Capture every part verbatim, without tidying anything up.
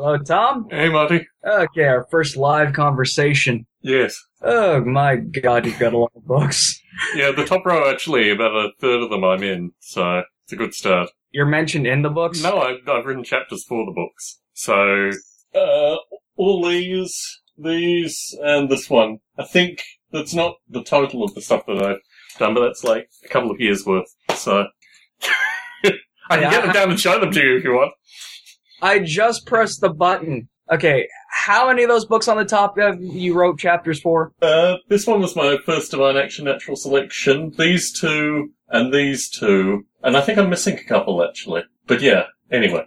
Hello, Tom. Hey, Monty. Okay, our first live conversation. Yes. Oh, my God, you've got a lot of books. Yeah, the top row, actually, about a third of them I'm in, so it's a good start. You're mentioned in the books? No, I've, I've written chapters for the books. So, uh, all these, these, and this one. I think that's not the total of the stuff that I've done, but that's like a couple of years' worth, so... I can yeah, get them down and show them to you if you want. I just pressed the button. Okay, how many of those books on the top have you wrote chapters for? Uh, this one was my first Divine Action Natural Selection. These two, and these two. And I think I'm missing a couple, actually. But yeah, anyway.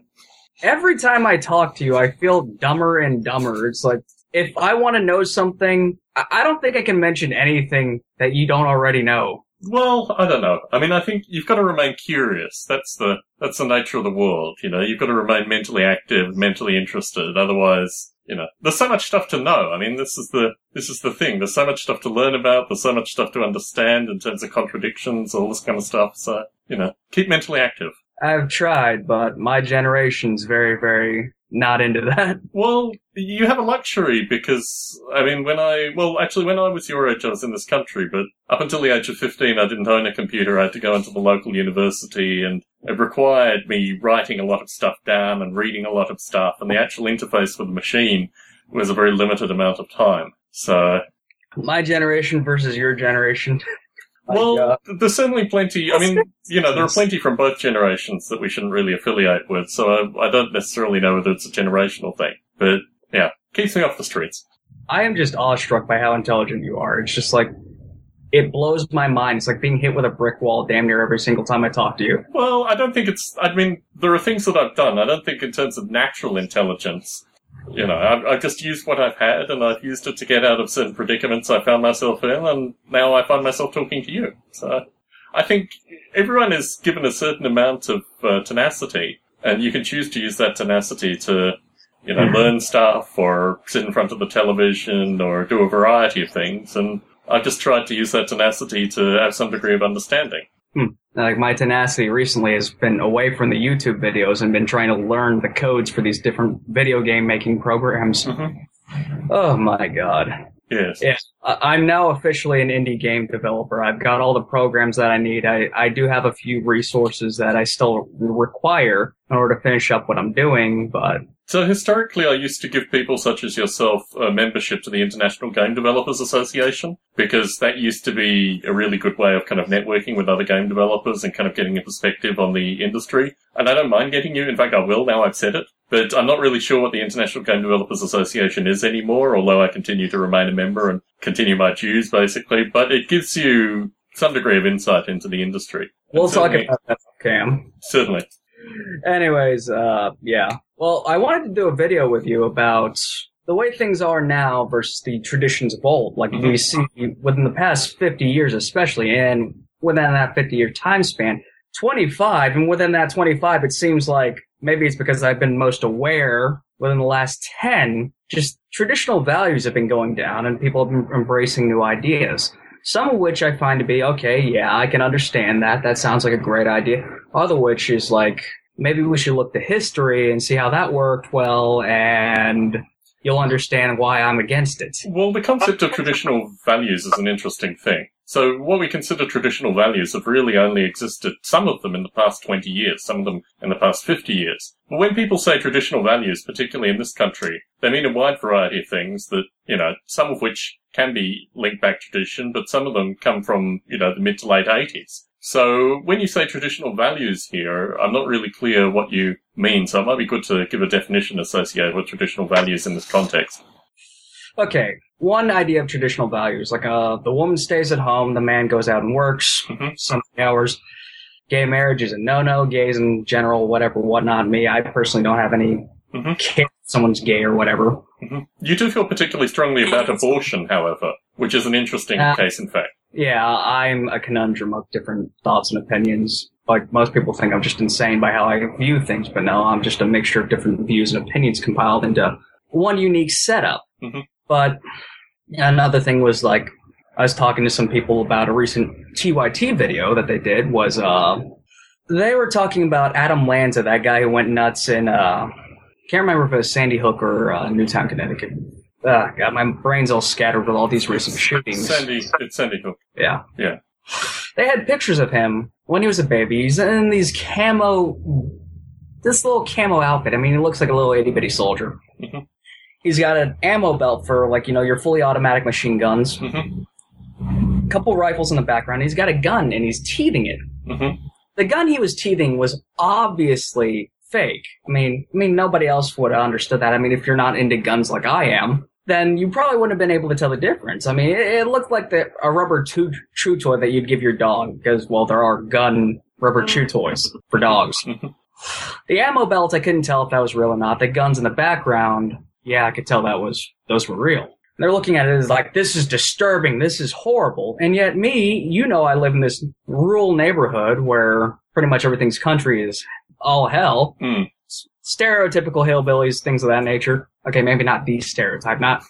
Every time I talk to you, I feel dumber and dumber. It's like, if I want to know something, I don't think I can mention anything that you don't already know. Well, I don't know. I mean, I think you've got to remain curious. That's the that's the nature of the world, you know. You've got to remain mentally active, mentally interested. Otherwise, you know, there's so much stuff to know. I mean, this is the this is the thing. There's so much stuff to learn about. There's so much stuff to understand in terms of contradictions, all this kind of stuff. So, you know, keep mentally active. I've tried, but my generation's very, very not into that. Well, you have a luxury because, I mean, when I... Well, actually, when I was your age, I was in this country, but up until the age of fifteen, I didn't own a computer. I had to go into the local university, and it required me writing a lot of stuff down and reading a lot of stuff, and the actual interface with the machine was a very limited amount of time, so... My generation versus your generation... Well, like, uh, there's certainly plenty, I mean, you know, there are plenty from both generations that we shouldn't really affiliate with, so I, I don't necessarily know whether it's a generational thing, but yeah, keeps me off the streets. I am just awestruck by how intelligent you are. It's just like, it blows my mind. It's like being hit with a brick wall damn near every single time I talk to you. Well, I don't think it's, I mean, there are things that I've done. I don't think in terms of natural intelligence, you know, I've, I've just used what I've had, and I've used it to get out of certain predicaments I found myself in, and now I find myself talking to you. So I think everyone is given a certain amount of uh, tenacity, and you can choose to use that tenacity to, you know, mm-hmm. learn stuff or sit in front of the television or do a variety of things, and I've just tried to use that tenacity to have some degree of understanding. Hmm. Like, my tenacity recently has been away from the YouTube videos and been trying to learn the codes for these different video game making programs. Mm-hmm. Oh my God. Yes. Yeah. I'm now officially an indie game developer. I've got all the programs that I need. I, I do have a few resources that I still require in order to finish up what I'm doing, but... So historically, I used to give people such as yourself a membership to the International Game Developers Association, because that used to be a really good way of kind of networking with other game developers and kind of getting a perspective on the industry. And I don't mind getting you. In fact, I will now I've said it. But I'm not really sure what the International Game Developers Association is anymore, although I continue to remain a member and continue my dues, basically. But it gives you some degree of insight into the industry. We'll talk about that, Cam. Certainly. Anyways, uh, yeah. Well, I wanted to do a video with you about the way things are now versus the traditions of old. Like, mm-hmm. we see within the past fifty years especially, and within that fifty-year time span, twenty-five, and within that twenty-five, it seems like maybe it's because I've been most aware within the last ten, just traditional values have been going down and people have been embracing new ideas. Some of which I find to be, okay, yeah, I can understand that. That sounds like a great idea. Other which is like, maybe we should look to history and see how that worked well, and you'll understand why I'm against it. Well, the concept of traditional values is an interesting thing. So what we consider traditional values have really only existed, some of them in the past twenty years, some of them in the past fifty years. But when people say traditional values, particularly in this country, they mean a wide variety of things that, you know, some of which can be linked back to tradition, but some of them come from, you know, the mid to late eighties. So when you say traditional values here, I'm not really clear what you mean, so it might be good to give a definition associated with traditional values in this context. Okay, one idea of traditional values, like uh, the woman stays at home, the man goes out and works mm-hmm. some hours. Gay marriage is a no-no, gays in general, whatever, whatnot. Me, I personally don't have any mm-hmm. kids. Someone's gay or whatever. Mm-hmm. You do feel particularly strongly about abortion, however, which is an interesting uh, case, in fact. Yeah, I'm a conundrum of different thoughts and opinions. Like, most people think I'm just insane by how I view things, but no, I'm just a mixture of different views and opinions compiled into one unique setup. Mm-hmm. But another thing was, like, I was talking to some people about a recent T Y T video that they did, was uh, they were talking about Adam Lanza, that guy who went nuts in... Uh, Can't remember if it was Sandy Hook or uh, Newtown, Connecticut. Uh, God, my brain's all scattered with all these recent shootings. Sandy, it's Sandy Hook. Yeah. Yeah. They had pictures of him when he was a baby. He's in these camo, this little camo outfit. I mean, he looks like a little itty-bitty soldier. Mm-hmm. He's got an ammo belt for, like, you know, your fully automatic machine guns. Mm-hmm. A couple rifles in the background. He's got a gun, and he's teething it. Mm-hmm. The gun he was teething was obviously fake. I mean, I mean, nobody else would have understood that. I mean, if you're not into guns like I am, then you probably wouldn't have been able to tell the difference. I mean, it, it looked like the, a rubber chew, chew toy that you'd give your dog, because, well, there are gun rubber chew toys for dogs. The ammo belt, I couldn't tell if that was real or not. The guns in the background, yeah, I could tell that was, those were real. And they're looking at it as like, this is disturbing, this is horrible. And yet me, you know, I live in this rural neighborhood where pretty much everything's country is all hell. Mm. Stereotypical hillbillies, things of that nature. Okay, maybe not the stereotype, not...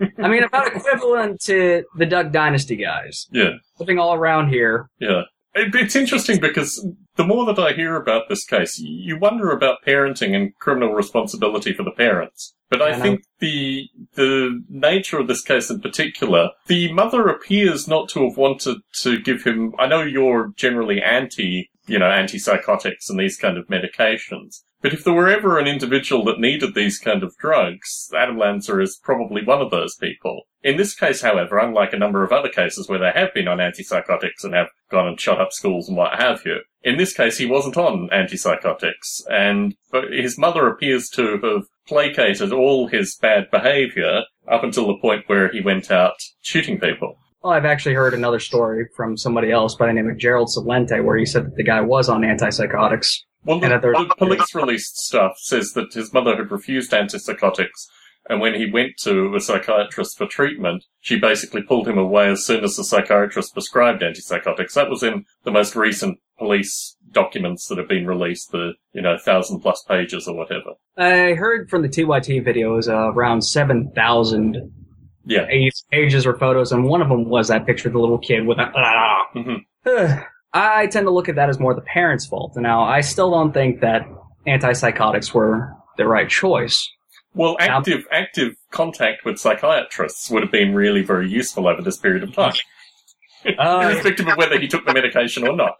I mean, about equivalent to the Duck Dynasty guys. Yeah. Living all around here. Yeah. It, it's interesting because the more that I hear about this case, you wonder about parenting and criminal responsibility for the parents. But I, I think the the nature of this case in particular, the mother appears not to have wanted to give him... I know you're generally anti, you know, antipsychotics and these kind of medications. But if there were ever an individual that needed these kind of drugs, Adam Lanza is probably one of those people. In this case, however, unlike a number of other cases where they have been on antipsychotics and have gone and shot up schools and what have you, in this case he wasn't on antipsychotics, and his mother appears to have placated all his bad behaviour up until the point where he went out shooting people. Well, I've actually heard another story from somebody else by the name of Gerald Celente where he said that the guy was on antipsychotics. Well, the, the police-released stuff says that his mother had refused antipsychotics, and when he went to a psychiatrist for treatment, she basically pulled him away as soon as the psychiatrist prescribed antipsychotics. That was in the most recent police documents that have been released, the, you know, thousand-plus pages or whatever. I heard from the T Y T videos uh, around seven thousand yeah. pages or photos, and one of them was that picture of the little kid with a... Mm-hmm. I tend to look at that as more the parents' fault. Now, I still don't think that antipsychotics were the right choice. Well, active now, active contact with psychiatrists would have been really very useful over this period of time, uh, irrespective of whether he took the medication or not.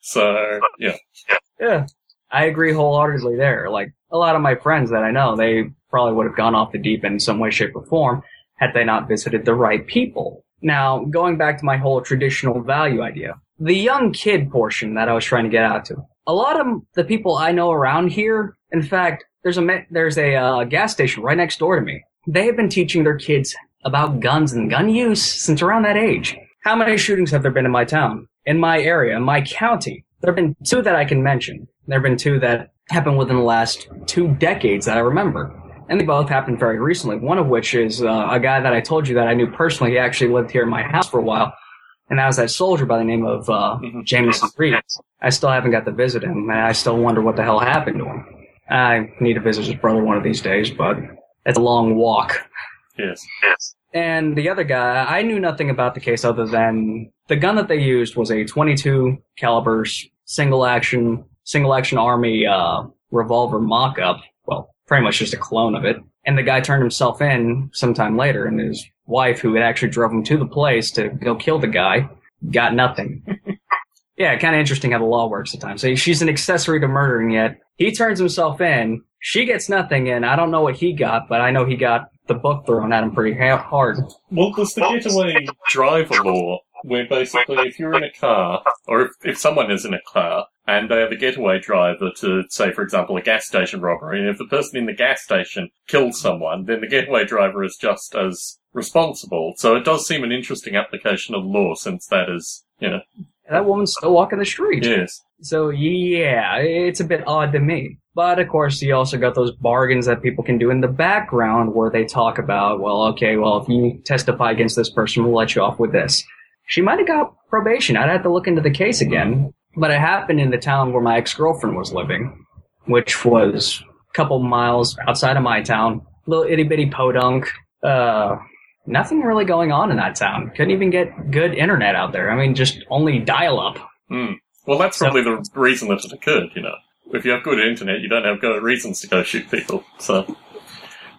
So, yeah. Yeah, I agree wholeheartedly there. Like, a lot of my friends that I know, they probably would have gone off the deep end in some way, shape, or form had they not visited the right people. Now, going back to my whole traditional value idea, the young kid portion that I was trying to get out to. A lot of the people I know around here, in fact, there's a there's a uh, gas station right next door to me. They have been teaching their kids about guns and gun use since around that age. How many shootings have there been in my town, in my area, in my county? There have been two that I can mention. There have been two that happened within the last two decades that I remember. And they both happened very recently, one of which is uh, a guy that I told you that I knew personally. He actually lived here in my house for a while. And that was that soldier by the name of uh, Jameson Reeves. I still haven't got to visit him, and I still wonder what the hell happened to him. I need to visit his brother one of these days, but it's a long walk. Yes. Yes. And the other guy, I knew nothing about the case other than the gun that they used was a twenty-two caliber single action, single action army uh, revolver mock-up. Well, pretty much just a clone of it. And the guy turned himself in sometime later, and his wife, who had actually drove him to the place to go kill the guy, got nothing. Yeah, kind of interesting how the law works at times. So she's an accessory to murdering, yet he turns himself in, she gets nothing, and I don't know what he got, but I know he got the book thrown at him pretty hard. Well, there's the getaway driver law, where basically if you're in a car, or if, if someone is in a car, and they have a getaway driver to, say, for example, a gas station robbery, and if the person in the gas station kills someone, then the getaway driver is just as responsible. So it does seem an interesting application of law, since that is, you know... That woman's still walking the street. Yes. So, yeah, it's a bit odd to me. But, of course, you also got those bargains that people can do in the background where they talk about, well, okay, well, if you testify against this person, we'll let you off with this. She might have got probation. I'd have to look into the case again. But it happened in the town where my ex-girlfriend was living, which was a couple miles outside of my town. Little itty-bitty podunk. Uh, nothing really going on in that town. Couldn't even get good internet out there. I mean, just only dial-up. Mm. Well, that's so, probably the reason that it occurred, you know. if you have good internet, you don't have good reasons to go shoot people. So,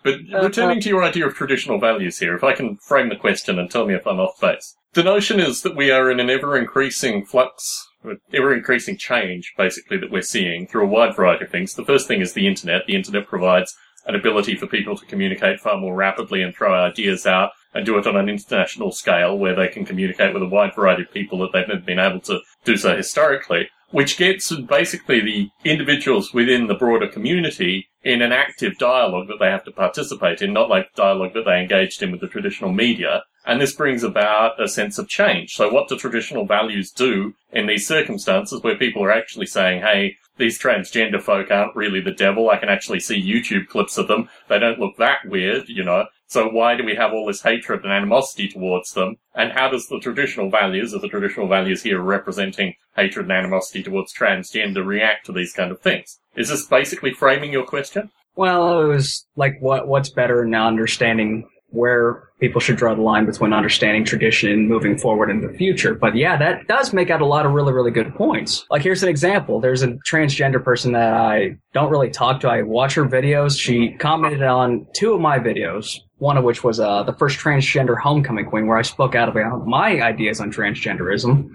but returning to your idea of traditional values here, if I can frame the question and tell me if I'm off base. The notion is that we are in an ever-increasing flux, ever-increasing change, basically, that we're seeing through a wide variety of things. The first thing is the internet. The internet provides an ability for people to communicate far more rapidly and throw ideas out and do it on an international scale where they can communicate with a wide variety of people that they've never been able to do so historically, which gets basically the individuals within the broader community in an active dialogue that they have to participate in, not like dialogue that they engaged in with the traditional media. And this brings about a sense of change. So what do traditional values do in these circumstances where people are actually saying, hey, these transgender folk aren't really the devil. I can actually see YouTube clips of them. They don't look that weird, you know. So why do we have all this hatred and animosity towards them? And how does the traditional values, or the traditional values here representing hatred and animosity towards transgender, react to these kind of things? Is this basically framing your question? Well, it was like what what's better now, understanding where people should draw the line between understanding tradition and moving forward in the future. But yeah, that does make out a lot of really, really good points. Like, here's an example. There's a transgender person that I don't really talk to. I watch her videos. She commented on two of my videos, one of which was uh, the first transgender homecoming queen, where I spoke out about my ideas on transgenderism,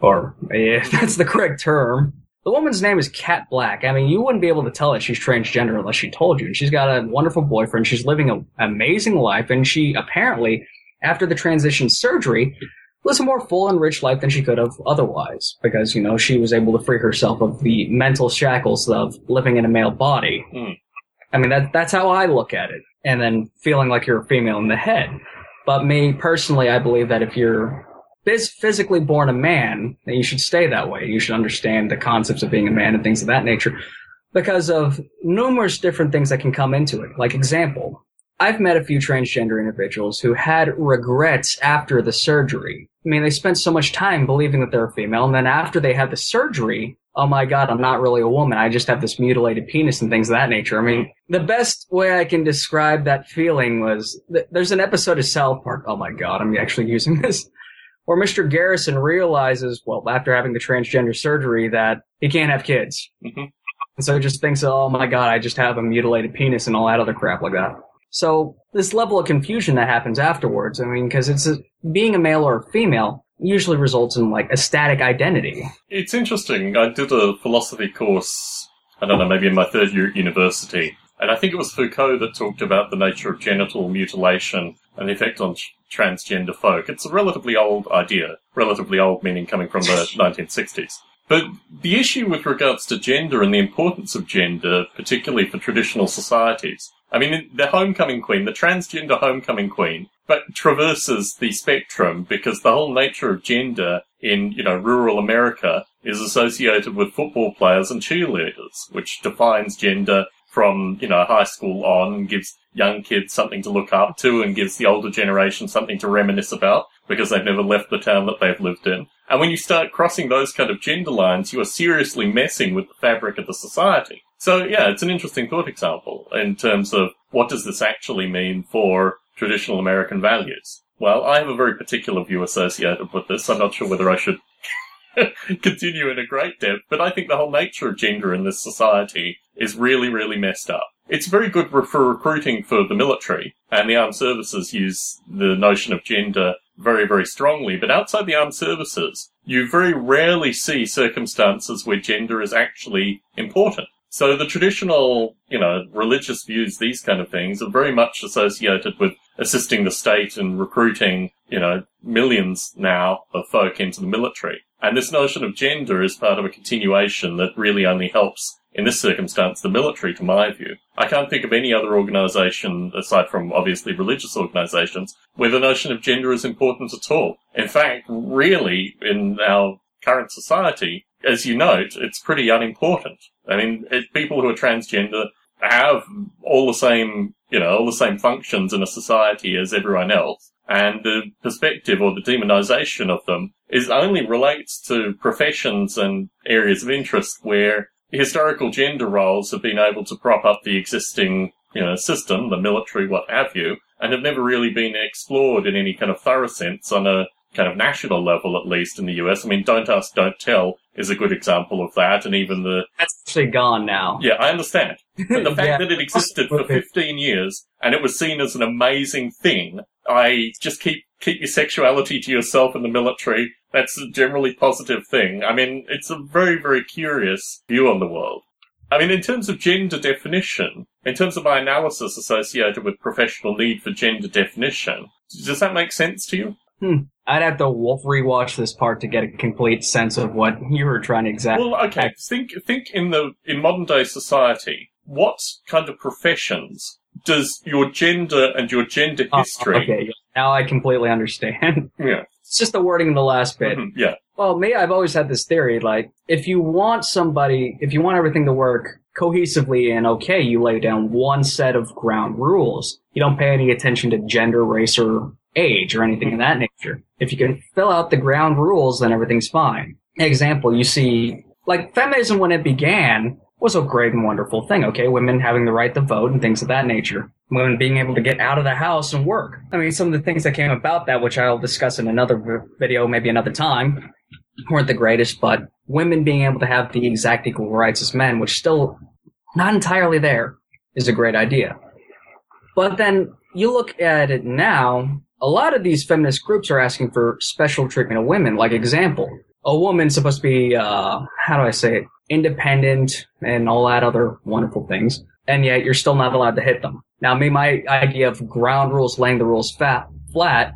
or if that's the correct term. The woman's name is Cat Black. I mean, you wouldn't be able to tell that she's transgender unless she told you. And she's got a wonderful boyfriend. She's living an amazing life. And she apparently, after the transition surgery, lives a more full and rich life than she could have otherwise. Because, you know, she was able to free herself of the mental shackles of living in a male body. Mm. I mean, that that's how I look at it. And then feeling like you're a female in the head. But me, personally, I believe that if you're is physically born a man, and you should stay that way. You should understand the concepts of being a man and things of that nature because of numerous different things that can come into it. Like, example, I've met a few transgender individuals who had regrets after the surgery. I mean, they spent so much time believing that they're a female, and then after they had the surgery, oh my God, I'm not really a woman. I just have this mutilated penis and things of that nature. I mean, the best way I can describe that feeling was th- there's an episode of South Park. Oh my God, I'm actually using this. Or Mister Garrison realizes, well, after having the transgender surgery, that he can't have kids. Mm-hmm. And so he just thinks, oh, my God, I just have a mutilated penis and all that other crap like that. So this level of confusion that happens afterwards, I mean, because it's a, being a male or a female usually results in, like, a static identity. It's interesting. I did a philosophy course, I don't know, maybe in my third year at university. And I think it was Foucault that talked about the nature of genital mutilation and the effect on ch- transgender folk. It's a relatively old idea, relatively old meaning coming from the nineteen sixties. But the issue with regards to gender and the importance of gender, particularly for traditional societies, I mean, the homecoming queen, the transgender homecoming queen, but traverses the spectrum because the whole nature of gender in, you know, rural America is associated with football players and cheerleaders, which defines gender from, you know, high school on, gives young kids something to look up to and gives the older generation something to reminisce about because they've never left the town that they've lived in. And when you start crossing those kind of gender lines, you are seriously messing with the fabric of the society. So, yeah, it's an interesting thought example in terms of what does this actually mean for traditional American values? Well, I have a very particular view associated with this. I'm not sure whether I should continue in a great depth, but I think the whole nature of gender in this society is really, really messed up. It's very good for recruiting for the military, and the armed services use the notion of gender very, very strongly. But outside the armed services, you very rarely see circumstances where gender is actually important. So the traditional, you know, religious views, these kind of things, are very much associated with assisting the state and recruiting, you know, millions now of folk into the military. And this notion of gender is part of a continuation that really only helps, in this circumstance, the military, to my view. I can't think of any other organisation, aside from obviously religious organisations, where the notion of gender is important at all. In fact, really, in our current society, as you note, it's pretty unimportant. I mean, it, people who are transgender have all the same, you know, all the same functions in a society as everyone else. And the perspective or the demonization of them is only relates to professions and areas of interest where historical gender roles have been able to prop up the existing, you know, system, the military, what have you, and have never really been explored in any kind of thorough sense on a kind of national level, at least in the U S. I mean, Don't Ask, Don't Tell is a good example of that, and even the... That's actually gone now. Yeah, I understand. But the fact yeah. that it existed for fifteen years, and it was seen as an amazing thing, I just keep keep your sexuality to yourself in the military, that's a generally positive thing. I mean, it's a very, very curious view on the world. I mean, in terms of gender definition, in terms of my analysis associated with professional need for gender definition, does that make sense to you? Hmm. I'd have to rewatch this part to get a complete sense of what you were trying to exactly. Well, okay. Think, think in the in modern day society, what kind of professions does your gender and your gender history? Oh, okay, now I completely understand. Yeah, it's just the wording in the last bit. Mm-hmm, yeah. Well, me, I've always had this theory, like, if you want somebody, if you want everything to work cohesively and okay, you lay down one set of ground rules. You don't pay any attention to gender, race, or age, or anything of that nature. If you can fill out the ground rules, then everything's fine. Example, you see, like, feminism, when it began, was a great and wonderful thing, okay? Women having the right to vote and things of that nature. Women being able to get out of the house and work. I mean, some of the things that came about that, which I'll discuss in another video, maybe another time, weren't the greatest, but women being able to have the exact equal rights as men, which still not entirely there, is a great idea. But then you look at it now, a lot of these feminist groups are asking for special treatment of women. Like, example, a woman's supposed to be, uh, how do I say it, independent and all that other wonderful things, and yet you're still not allowed to hit them. Now, me, my idea of ground rules, laying the rules fat, flat,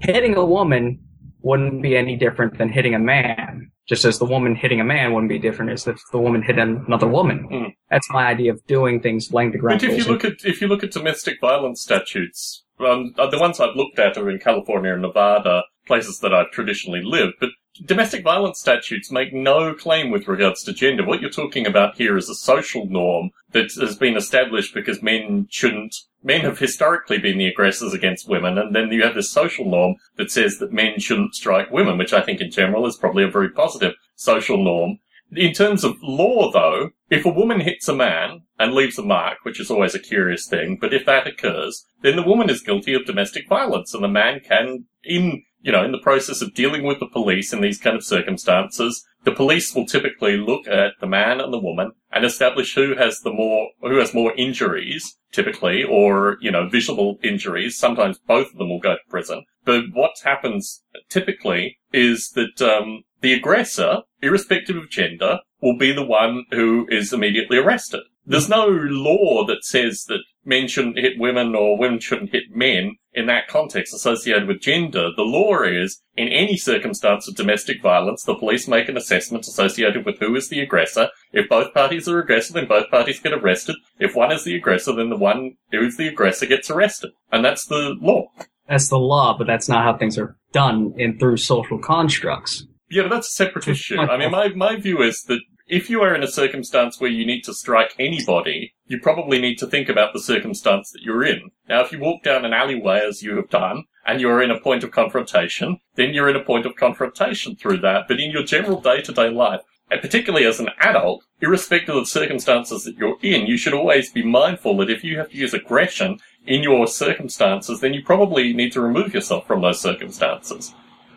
hitting a woman wouldn't be any different than hitting a man. Just as the woman hitting a man wouldn't be different as if the woman hit another woman. Mm. That's my idea of doing things, laying the ground rules. But if you look at if you look at domestic violence statutes, um, the ones I've looked at are in California and Nevada, places that I've traditionally lived, but domestic violence statutes make no claim with regards to gender. What you're talking about here is a social norm that has been established because men shouldn't, men have historically been the aggressors against women, and then you have this social norm that says that men shouldn't strike women, which I think in general is probably a very positive social norm. In terms of law, though, if a woman hits a man and leaves a mark, which is always a curious thing, but if that occurs, then the woman is guilty of domestic violence, and the man can, in You know, in the process of dealing with the police in these kind of circumstances, the police will typically look at the man and the woman and establish who has the more, who has more injuries, typically, or, you know, visible injuries. Sometimes both of them will go to prison. But what happens typically is that, um, the aggressor, irrespective of gender, will be the one who is immediately arrested. There's no law that says that men shouldn't hit women or women shouldn't hit men in that context associated with gender. The law is, in any circumstance of domestic violence, the police make an assessment associated with who is the aggressor. If both parties are aggressive, then both parties get arrested. If one is the aggressor, then the one who is the aggressor gets arrested. And that's the law. That's the law, but that's not how things are done in through social constructs. Yeah, but that's a separate issue. I mean, my, my view is that if you are in a circumstance where you need to strike anybody, you probably need to think about the circumstance that you're in. Now, if you walk down an alleyway, as you have done, and you're in a point of confrontation, then you're in a point of confrontation through that. But in your general day-to-day life, and particularly as an adult, irrespective of the circumstances that you're in, you should always be mindful that if you have to use aggression in your circumstances, then you probably need to remove yourself from those circumstances.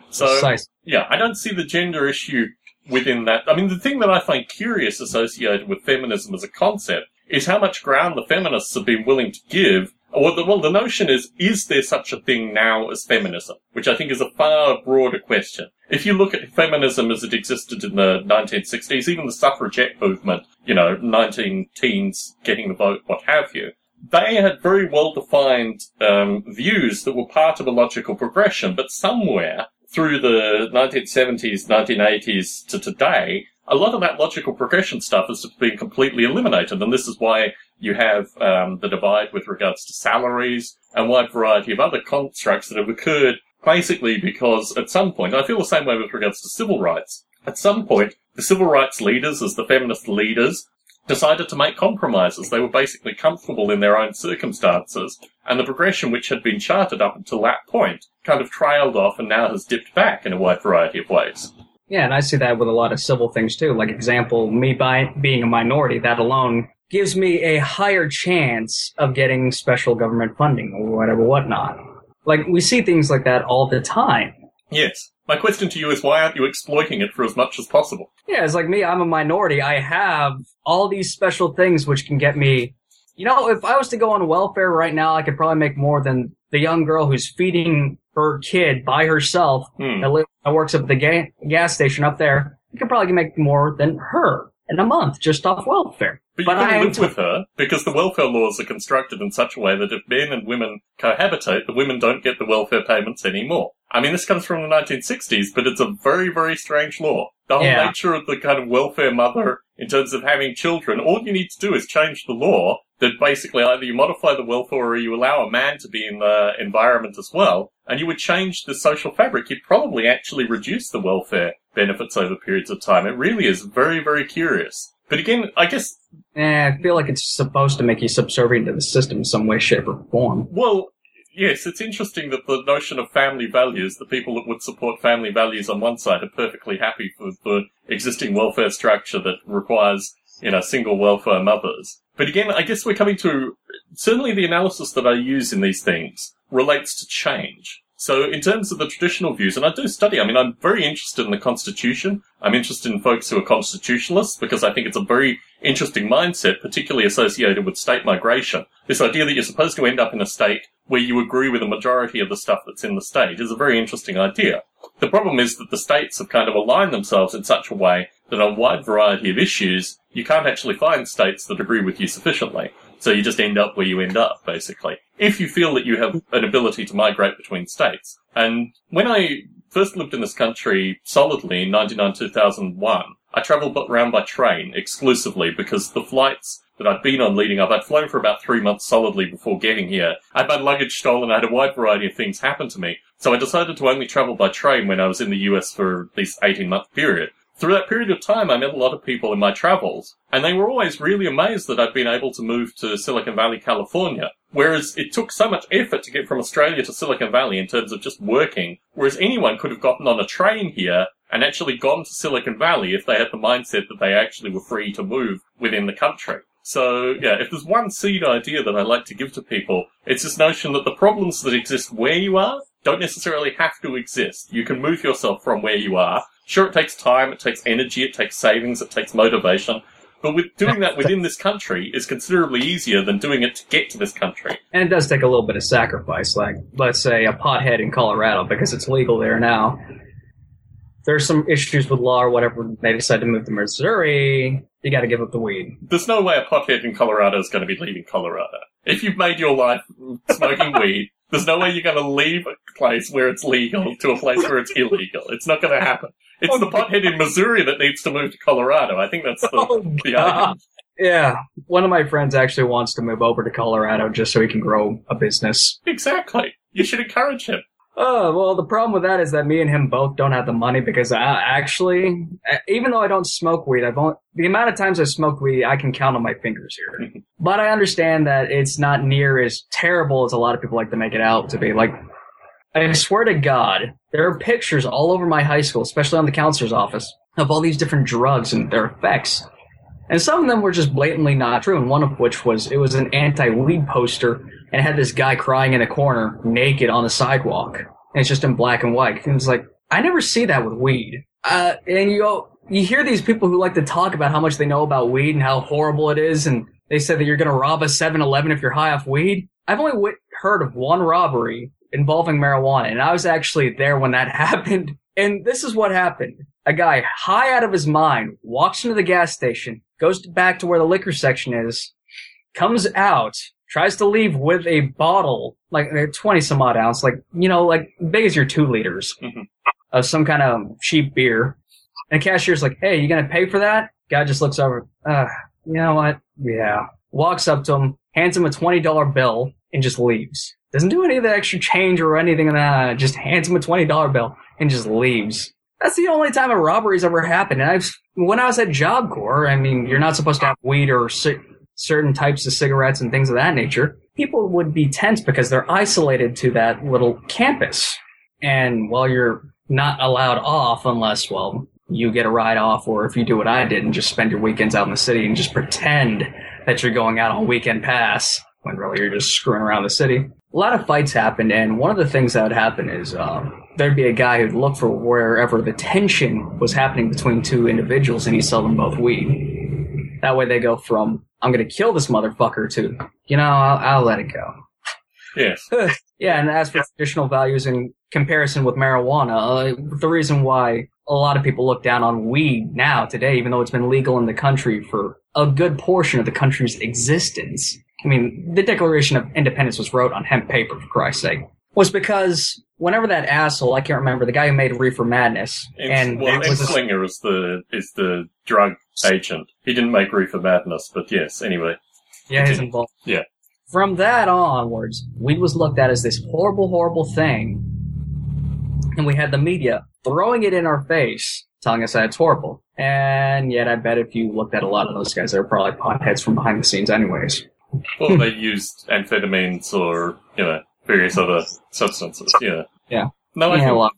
So, Precise. yeah, I don't see the gender issue within that. I mean, the thing that I find curious associated with feminism as a concept is how much ground the feminists have been willing to give. Well, the, well, the notion is, is there such a thing now as feminism? Which I think is a far broader question. If you look at feminism as it existed in the nineteen sixties, even the suffragette movement, you know, nineteen teens getting the vote, what have you, they had very well-defined um, views that were part of a logical progression, but somewhere through the nineteen seventies, nineteen eighties to today, a lot of that logical progression stuff has been completely eliminated. And this is why you have um, the divide with regards to salaries and wide variety of other constructs that have occurred, basically because at some point, I feel the same way with regards to civil rights. At some point, the civil rights leaders, as the feminist leaders, decided to make compromises. They were basically comfortable in their own circumstances, and the progression which had been charted up until that point kind of trailed off and now has dipped back in a wide variety of ways. Yeah, and I see that with a lot of civil things too. Like, example, me by being a minority, that alone gives me a higher chance of getting special government funding or whatever, whatnot. Like, we see things like that all the time. Yes. My question to you is, why aren't you exploiting it for as much as possible? Yeah, it's like me. I'm a minority. I have all these special things which can get me... You know, if I was to go on welfare right now, I could probably make more than the young girl who's feeding her kid by herself hmm. that, lives, that works at the ga- gas station up there. I could probably make more than her in a month just off welfare. But you couldn't live with her, because the welfare laws are constructed in such a way that if men and women cohabitate, the women don't get the welfare payments anymore. I mean, this comes from the nineteen sixties, but it's a very, very strange law. The whole yeah. nature of the kind of welfare mother in terms of having children, all you need to do is change the law that basically either you modify the welfare or you allow a man to be in the environment as well, and you would change the social fabric. You'd probably actually reduce the welfare benefits over periods of time. It really is very, very curious. But again, I guess... Eh, I feel like it's supposed to make you subservient to the system in some way, shape, or form. Well, yes, it's interesting that the notion of family values, the people that would support family values on one side are perfectly happy with the existing welfare structure that requires, you know, single welfare mothers. But again, I guess we're coming to... Certainly the analysis that I use in these things relates to change. So in terms of the traditional views, and I do study, I mean, I'm very interested in the Constitution. I'm interested in folks who are constitutionalists because I think it's a very interesting mindset, particularly associated with state migration. This idea that you're supposed to end up in a state where you agree with a majority of the stuff that's in the state is a very interesting idea. The problem is that the states have kind of aligned themselves in such a way that on a wide variety of issues, you can't actually find states that agree with you sufficiently. So you just end up where you end up, basically, if you feel that you have an ability to migrate between states. And when I first lived in this country solidly in ninety-nine, two thousand one, I travelled around by train exclusively because the flights that I'd been on leading up, I'd flown for about three months solidly before getting here. I had my luggage stolen, I had a wide variety of things happen to me. So I decided to only travel by train when I was in the U S for this eighteen-month period. Through that period of time, I met a lot of people in my travels, and they were always really amazed that I'd been able to move to Silicon Valley, California, whereas it took so much effort to get from Australia to Silicon Valley in terms of just working, whereas anyone could have gotten on a train here and actually gone to Silicon Valley if they had the mindset that they actually were free to move within the country. So, yeah, if there's one seed idea that I like to give to people, it's this notion that the problems that exist where you are don't necessarily have to exist. You can move yourself from where you are. Sure, it takes time, it takes energy, it takes savings, it takes motivation. But with doing that within this country is considerably easier than doing it to get to this country. And it does take a little bit of sacrifice, like, let's say, a pothead in Colorado, because it's legal there now. There's some issues with law or whatever. They decide to move to Missouri, you got to give up the weed. There's no way a pothead in Colorado is going to be leaving Colorado. If you've made your life smoking weed, there's no way you're going to leave a place where it's legal to a place where it's illegal. It's not going to happen. It's oh, the pothead in Missouri that needs to move to Colorado. I think that's the, oh, the idea. Yeah. One of my friends actually wants to move over to Colorado just so he can grow a business. Exactly. You should encourage him. Oh, well, the problem with that is that me and him both don't have the money because I actually, even though I don't smoke weed, I've only, the amount of times I've smoked weed, I can count on my fingers here. But I understand that it's not near as terrible as a lot of people like to make it out to be. Like, I swear to God, there are pictures all over my high school, especially on the counselor's office, of all these different drugs and their effects. And some of them were just blatantly not true, and one of which was, it was an anti-weed poster, and it had this guy crying in a corner, naked on the sidewalk. And it's just in black and white. And it's like, I never see that with weed. Uh, and you go, you hear these people who like to talk about how much they know about weed and how horrible it is, and they said that you're going to rob a seven eleven if you're high off weed. I've only w- heard of one robbery involving marijuana, and I was actually there when that happened. And this is what happened. A guy high out of his mind walks into the gas station, goes back to where the liquor section is, comes out, tries to leave with a bottle, like twenty some odd ounce, like, you know, like big as your two liters mm-hmm. of some kind of cheap beer. And the cashier's like, hey, you going to pay for that? Guy just looks over, uh, you know what? Yeah. Walks up to him, hands him a twenty dollar bill, and just leaves. Doesn't do any of the extra change or anything. Nah, just hands him a twenty dollar bill and just leaves. That's the only time a robbery's ever happened. And I've, when I was at Job Corps, I mean, you're not supposed to have weed or c- certain types of cigarettes and things of that nature. People would be tense because they're isolated to that little campus. And, well, you're not allowed off unless, well, you get a ride off, or if you do what I did and just spend your weekends out in the city and just pretend that you're going out on weekend pass when really you're just screwing around the city. a lot of fights happened, and one of the things that would happen is um, there'd be a guy who'd look for wherever the tension was happening between two individuals, and he'd sell them both weed. That way they go from, I'm going to kill this motherfucker, to, you know, I'll, I'll let it go. Yes. Yeah, and as for traditional values in comparison with marijuana, uh, the reason why a lot of people look down on weed now, today, even though it's been legal in the country for a good portion of the country's existence, I mean, the Declaration of Independence was wrote on hemp paper, for Christ's sake, was because whenever that asshole, I can't remember, the guy who made Reefer Madness. Ins- and well, Anslinger is the is the drug agent. He didn't make Reefer Madness, but yes, anyway. Yeah, he's involved. Yeah. From that onwards, weed was looked at as this horrible, horrible thing, and we had the media throwing it in our face, telling us that it's horrible. And yet, I bet if you looked at a lot of those guys, they were probably potheads from behind the scenes anyways. Well, they used amphetamines or, you know, various other substances, yeah. Yeah. No, I yeah, think, well,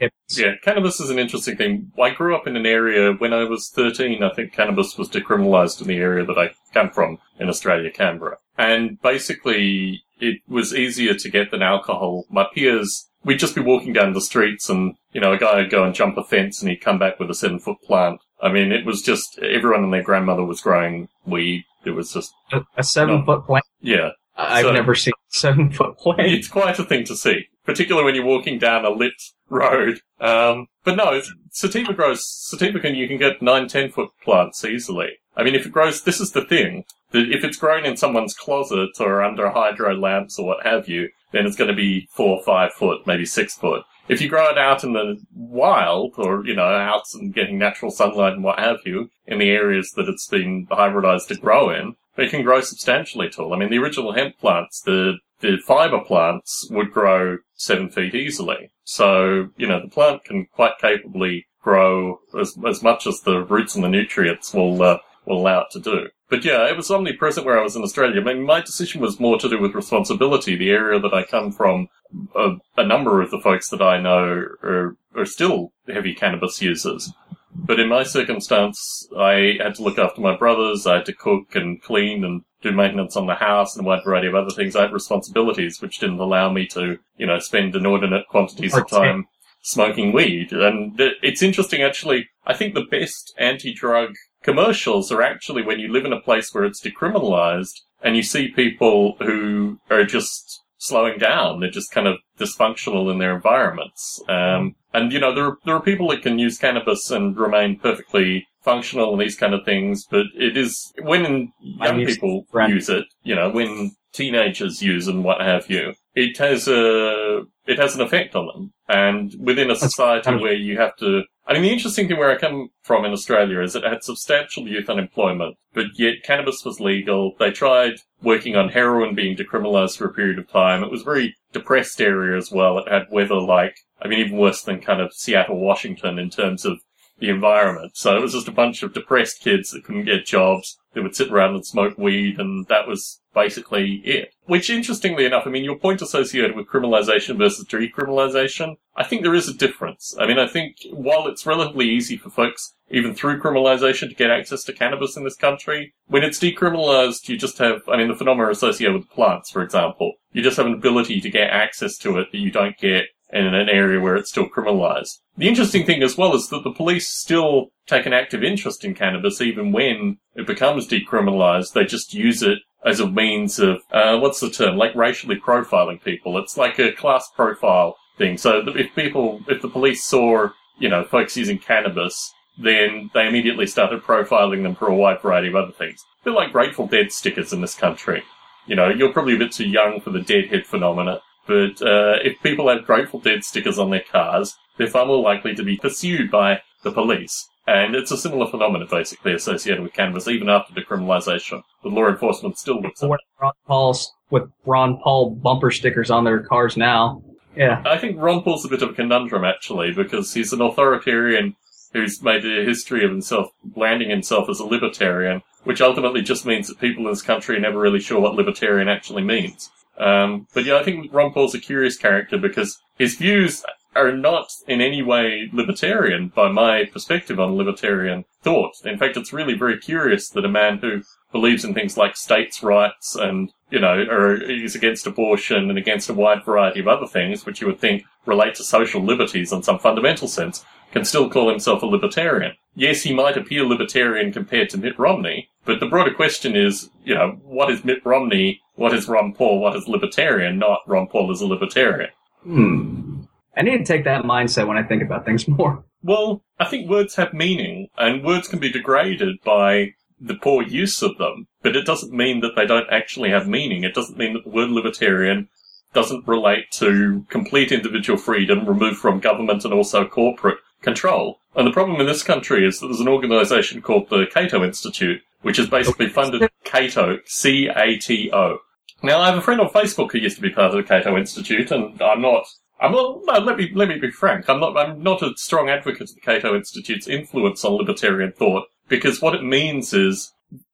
yeah, yeah, cannabis is an interesting thing. I grew up in an area, when I was thirteen, I think cannabis was decriminalised in the area that I come from in Australia, Canberra. And basically, it was easier to get than alcohol. My peers, we'd just be walking down the streets and, you know, a guy would go and jump a fence and he'd come back with a seven-foot plant. I mean, it was just, everyone and their grandmother was growing weed. It was just... A, a seven-foot plant? Yeah. I've so, never seen a seven-foot plant. It's quite a thing to see, particularly when you're walking down a lit road. Um, but no, sativa grows... Sativa, can you can get nine, ten-foot plants easily. I mean, if it grows... This is the thing. That if it's grown in someone's closet or under hydro lamps or what have you, then it's going to be four, five foot, maybe six foot. If you grow it out in the wild, or, you know, out and getting natural sunlight and what have you, in the areas that it's been hybridized to grow in, they can grow substantially tall. I mean, the original hemp plants, the, the fiber plants, would grow seven feet easily. So, you know, the plant can quite capably grow as, as much as the roots and the nutrients will, uh, will allow it to do. But yeah, it was omnipresent where I was in Australia. I mean, my decision was more to do with responsibility. The area that I come from, a, a number of the folks that I know are, are still heavy cannabis users. But in my circumstance, I had to look after my brothers. I had to cook and clean and do maintenance on the house and a wide variety of other things. I had responsibilities which didn't allow me to, you know, spend inordinate quantities of time smoking weed. And it's interesting, actually. I think the best anti-drug commercials are actually when you live in a place where it's decriminalized and you see people who are just slowing down. They're just kind of dysfunctional in their environments. Um, and, you know, there are, there are people that can use cannabis and remain perfectly functional and these kind of things, but it is when young people use it, you know, when teenagers use and what have you, it has a, it has an effect on them. And within a society where you have to, I mean, the interesting thing where I come from in Australia is it had substantial youth unemployment, but yet cannabis was legal. They tried working on heroin being decriminalised for a period of time. It was a very depressed area as well. It had weather like, I mean, even worse than kind of Seattle, Washington in terms of the environment. So it was just a bunch of depressed kids that couldn't get jobs. They would sit around and smoke weed, and that was basically it. Which, interestingly enough, I mean, your point associated with criminalization versus decriminalization, I think there is a difference. I mean, I think while it's relatively easy for folks, even through criminalization, to get access to cannabis in this country, when it's decriminalized, you just have, I mean, the phenomena associated with plants, for example, you just have an ability to get access to it that you don't get in an area where it's still criminalized. The interesting thing as well is that the police still take an active interest in cannabis even when it becomes decriminalized. They just use it as a means of, uh, what's the term, like racially profiling people. It's like a class profile thing. So if people, if the police saw, you know, folks using cannabis, then they immediately started profiling them for a wide variety of other things. They're like Grateful Dead stickers in this country. You know, you're probably a bit too young for the Deadhead phenomena. But uh if people have Grateful Dead stickers on their cars, they're far more likely to be pursued by the police. And it's a similar phenomenon, basically, associated with cannabis, even after decriminalization. The law enforcement still looks at it. Ron Paul's, with Ron Paul bumper stickers on their cars now. Yeah. I think Ron Paul's a bit of a conundrum, actually, because he's an authoritarian who's made a history of himself branding himself as a libertarian, which ultimately just means that people in this country are never really sure what libertarian actually means. Um, but yeah, I think Ron Paul's a curious character because his views are not in any way libertarian by my perspective on libertarian thought. In fact, it's really very curious that a man who believes in things like states' rights and, you know, or is against abortion and against a wide variety of other things, which you would think relate to social liberties in some fundamental sense, can still call himself a libertarian. Yes, he might appear libertarian compared to Mitt Romney, but the broader question is, you know, what is Mitt Romney, what is Ron Paul, what is libertarian, not Ron Paul is a libertarian. Hmm. I need to take that mindset when I think about things more. Well, I think words have meaning, and words can be degraded by the poor use of them, but it doesn't mean that they don't actually have meaning. It doesn't mean that the word libertarian doesn't relate to complete individual freedom removed from government and also corporate control. And the problem in this country is that there's an organization called the Cato Institute, which is basically funded Cato, C A T O. Now, I have a friend on Facebook who used to be part of the Cato Institute, and I'm not... I'm not, no, let me, let me be frank. I'm not, I'm not a strong advocate of the Cato Institute's influence on libertarian thought, because what it means is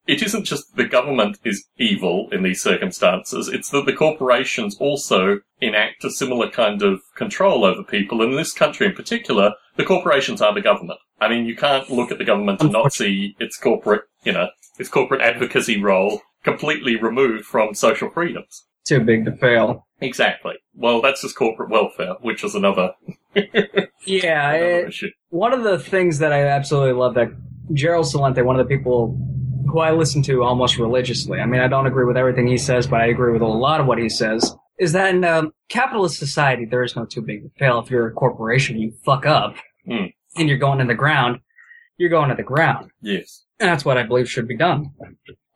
it isn't just that the government is evil in these circumstances, it's that the corporations also enact a similar kind of control over people. And in this country in particular, the corporations are the government. I mean, you can't look at the government and not see its corporate, you know, its corporate advocacy role completely removed from social freedoms. Too big to fail. Exactly. Well, that's just corporate welfare, which is another... yeah. Another it, one of the things that I absolutely love that Gerald Celente, one of the people who I listen to almost religiously, I mean, I don't agree with everything he says, but I agree with a lot of what he says, is that in um, capitalist society, there is no too big to fail. If you're a corporation, you fuck up, mm. and you're going to the ground, you're going to the ground. Yes. And that's what I believe should be done.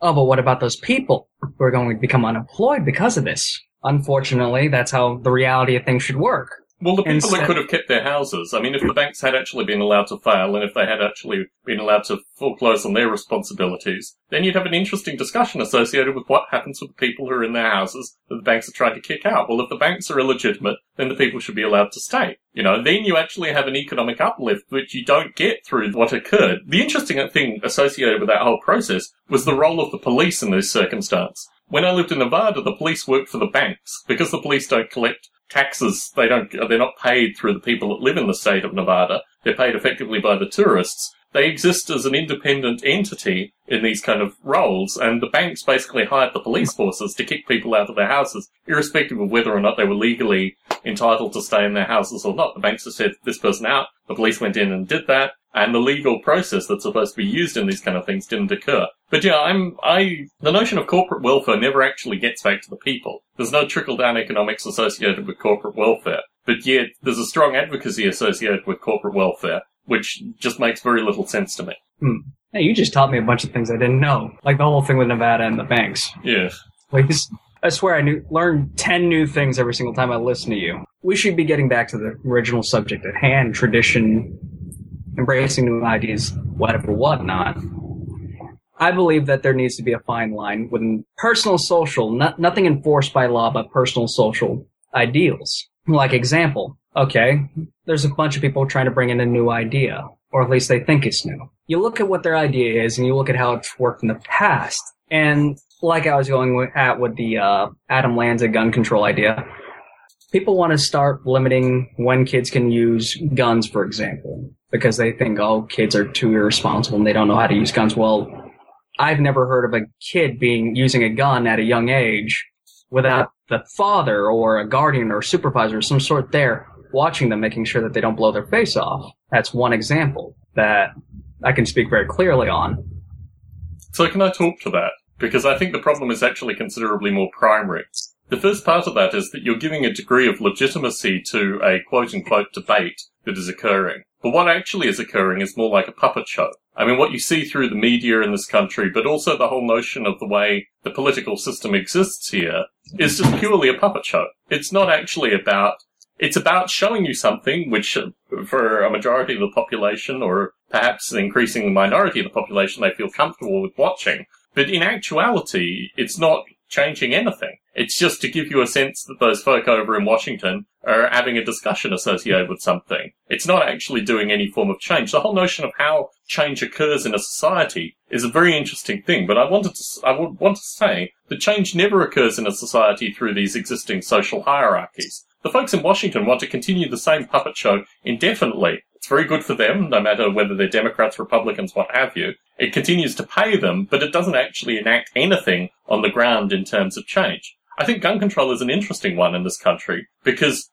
Oh, but what about those people who are going to become unemployed because of this? Unfortunately, that's how the reality of things should work. Well, the people Instead, that could have kept their houses, I mean, if the banks had actually been allowed to fail and if they had actually been allowed to foreclose on their responsibilities, then you'd have an interesting discussion associated with what happens with the people who are in their houses that the banks are trying to kick out. Well, if the banks are illegitimate, then the people should be allowed to stay. You know, then you actually have an economic uplift which you don't get through what occurred. The interesting thing associated with that whole process was the role of the police in this circumstance. When I lived in Nevada, the police worked for the banks. Because the police don't collect taxes, they don't, they're not paid through the people that live in the state of Nevada. They're paid effectively by the tourists. They exist as an independent entity in these kind of roles, and the banks basically hired the police forces to kick people out of their houses, irrespective of whether or not they were legally entitled to stay in their houses or not. The banks have said, this person out, the police went in and did that, and the legal process that's supposed to be used in these kind of things didn't occur. But yeah, I'm, I, the notion of corporate welfare never actually gets back to the people. There's no trickle-down economics associated with corporate welfare, but yet there's a strong advocacy associated with corporate welfare, which just makes very little sense to me. Hmm. Hey, you just taught me a bunch of things I didn't know, like the whole thing with Nevada and the banks. Yeah. Please. I swear I knew, learned ten new things every single time I listen to you. We should be getting back to the original subject at hand, tradition, embracing new ideas, whatever, whatnot. I believe that there needs to be a fine line within personal social, not, nothing enforced by law, but personal social ideals. Like example, okay, there's a bunch of people trying to bring in a new idea, or at least they think it's new. You look at what their idea is, and you look at how it's worked in the past. And like I was going at with the uh, Adam Lanza gun control idea, people want to start limiting when kids can use guns, for example, because they think, oh, kids are too irresponsible and they don't know how to use guns. Well, I've never heard of a kid being using a gun at a young age without the father or a guardian or a supervisor of some sort there watching them, making sure that they don't blow their face off. That's one example that I can speak very clearly on. So can I talk to that? Because I think the problem is actually considerably more primary. The first part of that is that you're giving a degree of legitimacy to a quote-unquote debate that is occurring. But what actually is occurring is more like a puppet show. I mean, what you see through the media in this country, but also the whole notion of the way the political system exists here, is just purely a puppet show. It's not actually about... It's about showing you something which, for a majority of the population, or perhaps an increasing minority of the population, they feel comfortable with watching. But in actuality, it's not changing anything. It's just to give you a sense that those folk over in Washington are having a discussion associated with something. It's not actually doing any form of change. The whole notion of how change occurs in a society is a very interesting thing, but I wanted to, I would want to say that change never occurs in a society through these existing social hierarchies. The folks in Washington want to continue the same puppet show indefinitely. It's very good for them, no matter whether they're Democrats, Republicans, what have you. It continues to pay them, but it doesn't actually enact anything on the ground in terms of change. I think gun control is an interesting one in this country because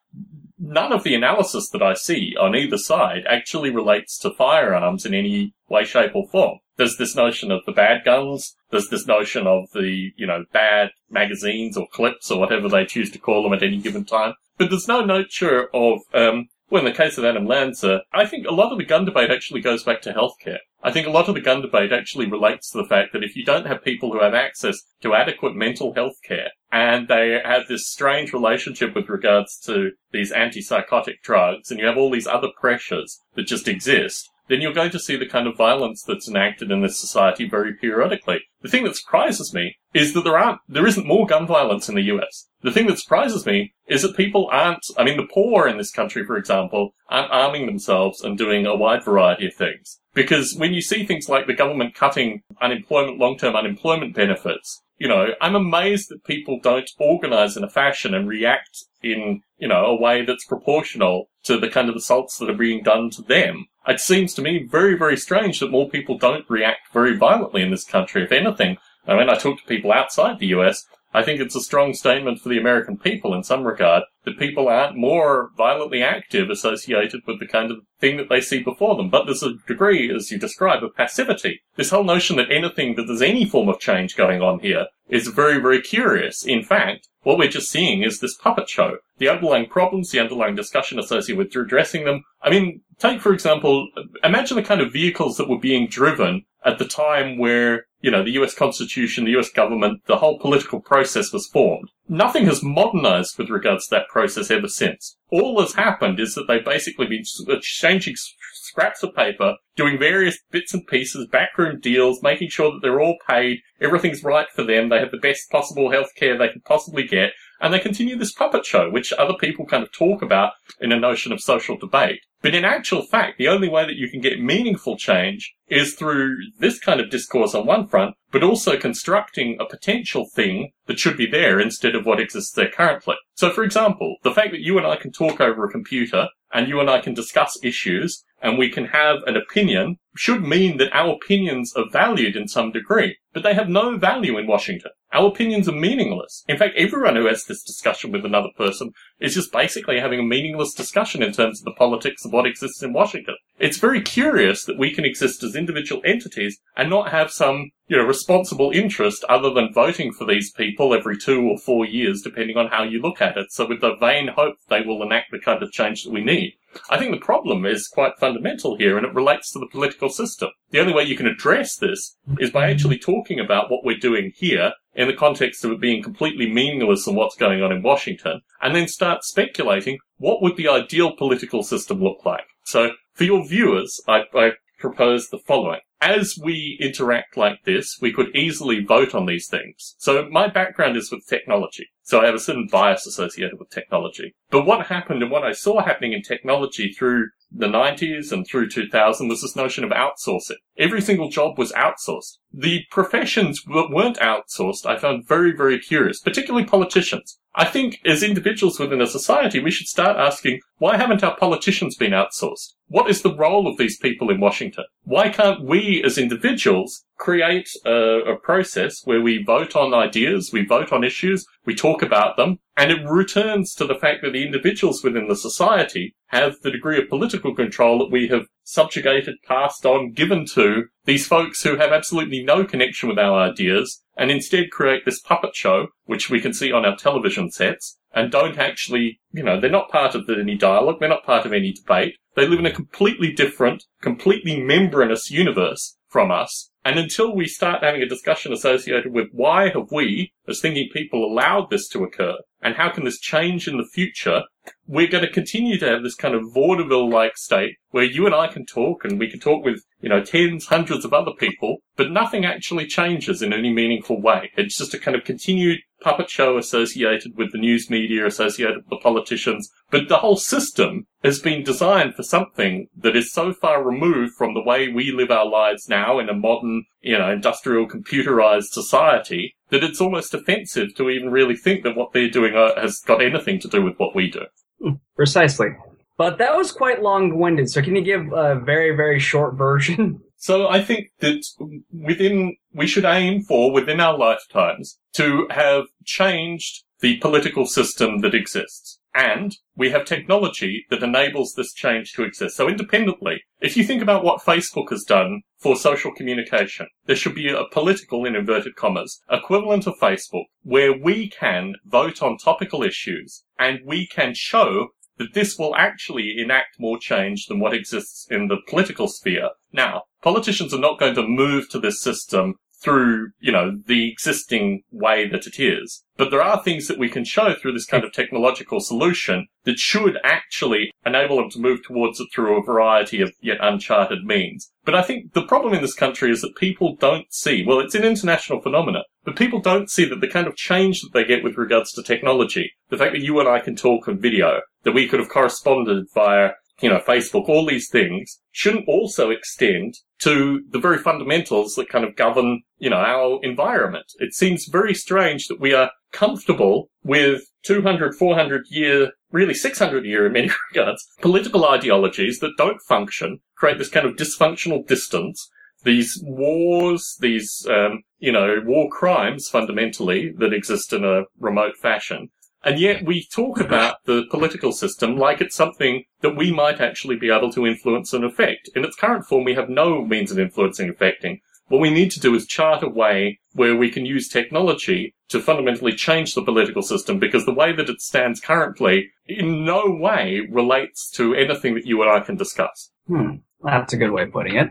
none of the analysis that I see on either side actually relates to firearms in any way, shape, or form. There's this notion of the bad guns. There's this notion of the, you know, bad magazines or clips or whatever they choose to call them at any given time. But there's no nature of, um, well, in the case of Adam Lanza, I think a lot of the gun debate actually goes back to healthcare. I think a lot of the gun debate actually relates to the fact that if you don't have people who have access to adequate mental health care, and they have this strange relationship with regards to these antipsychotic drugs, and you have all these other pressures that just exist, then you're going to see the kind of violence that's enacted in this society very periodically. The thing that surprises me is that there aren't, there isn't more gun violence in the U S. The thing that surprises me is that people aren't, I mean, the poor in this country, for example, aren't arming themselves and doing a wide variety of things. Because when you see things like the government cutting unemployment, long-term unemployment benefits, you know, I'm amazed that people don't organize in a fashion and react in, you know, a way that's proportional to the kind of assaults that are being done to them. It seems to me very, very strange that more people don't react very violently in this country. If anything, I mean, I talk to people outside the U S, I think it's a strong statement for the American people in some regard that people aren't more violently active associated with the kind of thing that they see before them. But there's a degree, as you describe, of passivity. This whole notion that anything, that there's any form of change going on here is very, very curious. In fact, what we're just seeing is this puppet show. The underlying problems, the underlying discussion associated with addressing them. I mean, take, for example, imagine the kind of vehicles that were being driven at the time where, you know, the U S Constitution, the U S government, the whole political process was formed. Nothing has modernized with regards to that process ever since. All that's happened is that they've basically been exchanging scraps of paper, doing various bits and pieces, backroom deals, making sure that they're all paid, everything's right for them, they have the best possible healthcare they can possibly get, and they continue this puppet show, which other people kind of talk about in a notion of social debate. But in actual fact, the only way that you can get meaningful change is through this kind of discourse on one front, but also constructing a potential thing that should be there instead of what exists there currently. So, for example, the fact that you and I can talk over a computer and you and I can discuss issues and we can have an opinion should mean that our opinions are valued in some degree, but they have no value in Washington. Our opinions are meaningless. In fact, everyone who has this discussion with another person is just basically having a meaningless discussion in terms of the politics of what exists in Washington. It's very curious that we can exist as individual entities and not have some, you know, responsible interest other than voting for these people every two or four years, depending on how you look at it. So with the vain hope they will enact the kind of change that we need. I think the problem is quite fundamental here, and it relates to the political system. The only way you can address this is by actually talking about what we're doing here in the context of it being completely meaningless on what's going on in Washington, and then start speculating what would the ideal political system look like. So for your viewers, I, I propose the following. As we interact like this, we could easily vote on these things. So my background is with technology. So I have a certain bias associated with technology. But what happened and what I saw happening in technology through the nineties and through two thousand was this notion of outsourcing. Every single job was outsourced. The professions that weren't outsourced I found very, very curious, particularly politicians. I think as individuals within a society, we should start asking, why haven't our politicians been outsourced? What is the role of these people in Washington? Why can't we as individuals create a, a process where we vote on ideas, we vote on issues, we talk about them, and it returns to the fact that the individuals within the society have the degree of political control that we have subjugated, passed on, given to these folks who have absolutely no connection with our ideas, and instead create this puppet show, which we can see on our television sets, and don't actually, you know, they're not part of any dialogue, they're not part of any debate. They live in a completely different, completely membranous universe from us. And until we start having a discussion associated with why have we, as thinking people, allowed this to occur, and how can this change in the future, we're going to continue to have this kind of vaudeville-like state where you and I can talk, and we can talk with, you know, tens, hundreds of other people, but nothing actually changes in any meaningful way. It's just a kind of continued puppet show associated with the news media, associated with the politicians, but the whole system has been designed for something that is so far removed from the way we live our lives now in a modern, you know, industrial, computerized society, that it's almost offensive to even really think that what they're doing has got anything to do with what we do. Precisely. But that was quite long-winded, so can you give a very, very short version? So I think that within, we should aim for, within our lifetimes, to have changed the political system that exists. And we have technology that enables this change to exist. So independently, if you think about what Facebook has done for social communication, there should be a political, in inverted commas, equivalent of Facebook, where we can vote on topical issues and we can show that this will actually enact more change than what exists in the political sphere. Now, politicians are not going to move to this system through, you know, the existing way that it is. But there are things that we can show through this kind of technological solution that should actually enable them to move towards it through a variety of yet uncharted means. But I think the problem in this country is that people don't see, well, it's an international phenomenon, but people don't see that the kind of change that they get with regards to technology, the fact that you and I can talk on video, that we could have corresponded via, you know, Facebook, all these things, shouldn't also extend to the very fundamentals that kind of govern, you know, our environment. It seems very strange that we are comfortable with two hundred, four hundred year, really six hundred year in many regards, political ideologies that don't function, create this kind of dysfunctional distance, these wars, these, um, you know, war crimes fundamentally that exist in a remote fashion. And yet we talk about the political system like it's something that we might actually be able to influence and affect. In its current form, we have no means of influencing and affecting. What we need to do is chart a way where we can use technology to fundamentally change the political system, because the way that it stands currently in no way relates to anything that you and I can discuss. Hmm. That's a good way of putting it.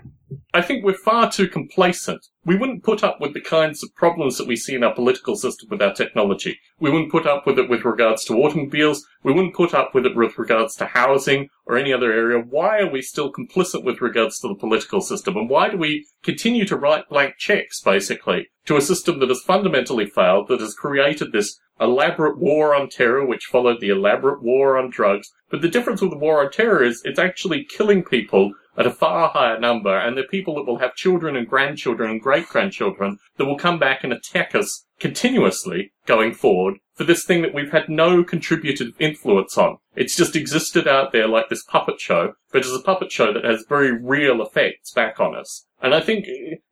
I think we're far too complacent. We wouldn't put up with the kinds of problems that we see in our political system with our technology. We wouldn't put up with it with regards to automobiles. We wouldn't put up with it with regards to housing or any other area. Why are we still complicit with regards to the political system? And why do we continue to write blank checks, basically, to a system that has fundamentally failed, that has created this elaborate war on terror, which followed the elaborate war on drugs? But the difference with the war on terror is it's actually killing people at a far higher number, and they're people that will have children and grandchildren and great-grandchildren that will come back and attack us continuously going forward for this thing that we've had no contributed influence on. It's just existed out there like this puppet show, but it's a puppet show that has very real effects back on us. And I think,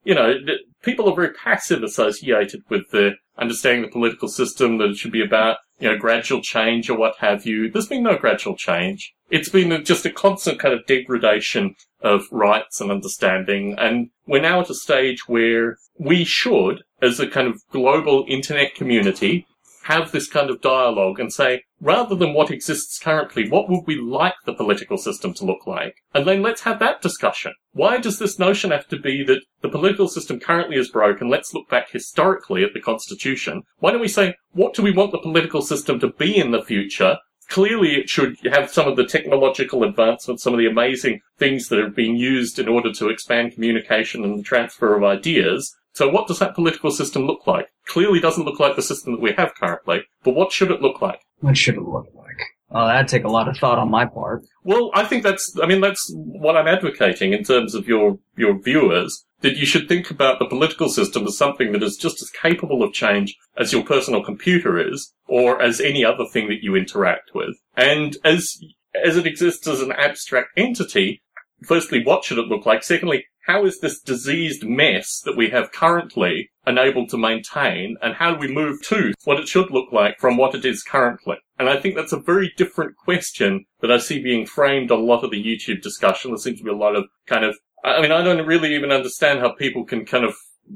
you know, people are very passive associated with the understanding the political system, that it should be about, you know, gradual change or what have you. There's been no gradual change. It's been just a constant kind of degradation of rights and understanding. And we're now at a stage where we should, as a kind of global internet community, have this kind of dialogue and say, rather than what exists currently, what would we like the political system to look like? And then let's have that discussion. Why does this notion have to be that the political system currently is broken? Let's look back historically at the Constitution. Why don't we say, what do we want the political system to be in the future? Clearly, it should have some of the technological advancements, some of the amazing things that are being used in order to expand communication and the transfer of ideas. So what does that political system look like? Clearly doesn't look like the system that we have currently, but what should it look like? What should it look like? Oh, that'd take a lot of thought on my part. Well, I think that's, I mean, that's what I'm advocating in terms of your, your viewers, that you should think about the political system as something that is just as capable of change as your personal computer is, or as any other thing that you interact with. And as, as it exists as an abstract entity, firstly, what should it look like? Secondly, how is this diseased mess that we have currently enabled to maintain, and how do we move to what it should look like from what it is currently? And I think that's a very different question that I see being framed on a lot of the YouTube discussion. There seems to be a lot of kind of, I mean, I don't really even understand how people can kind of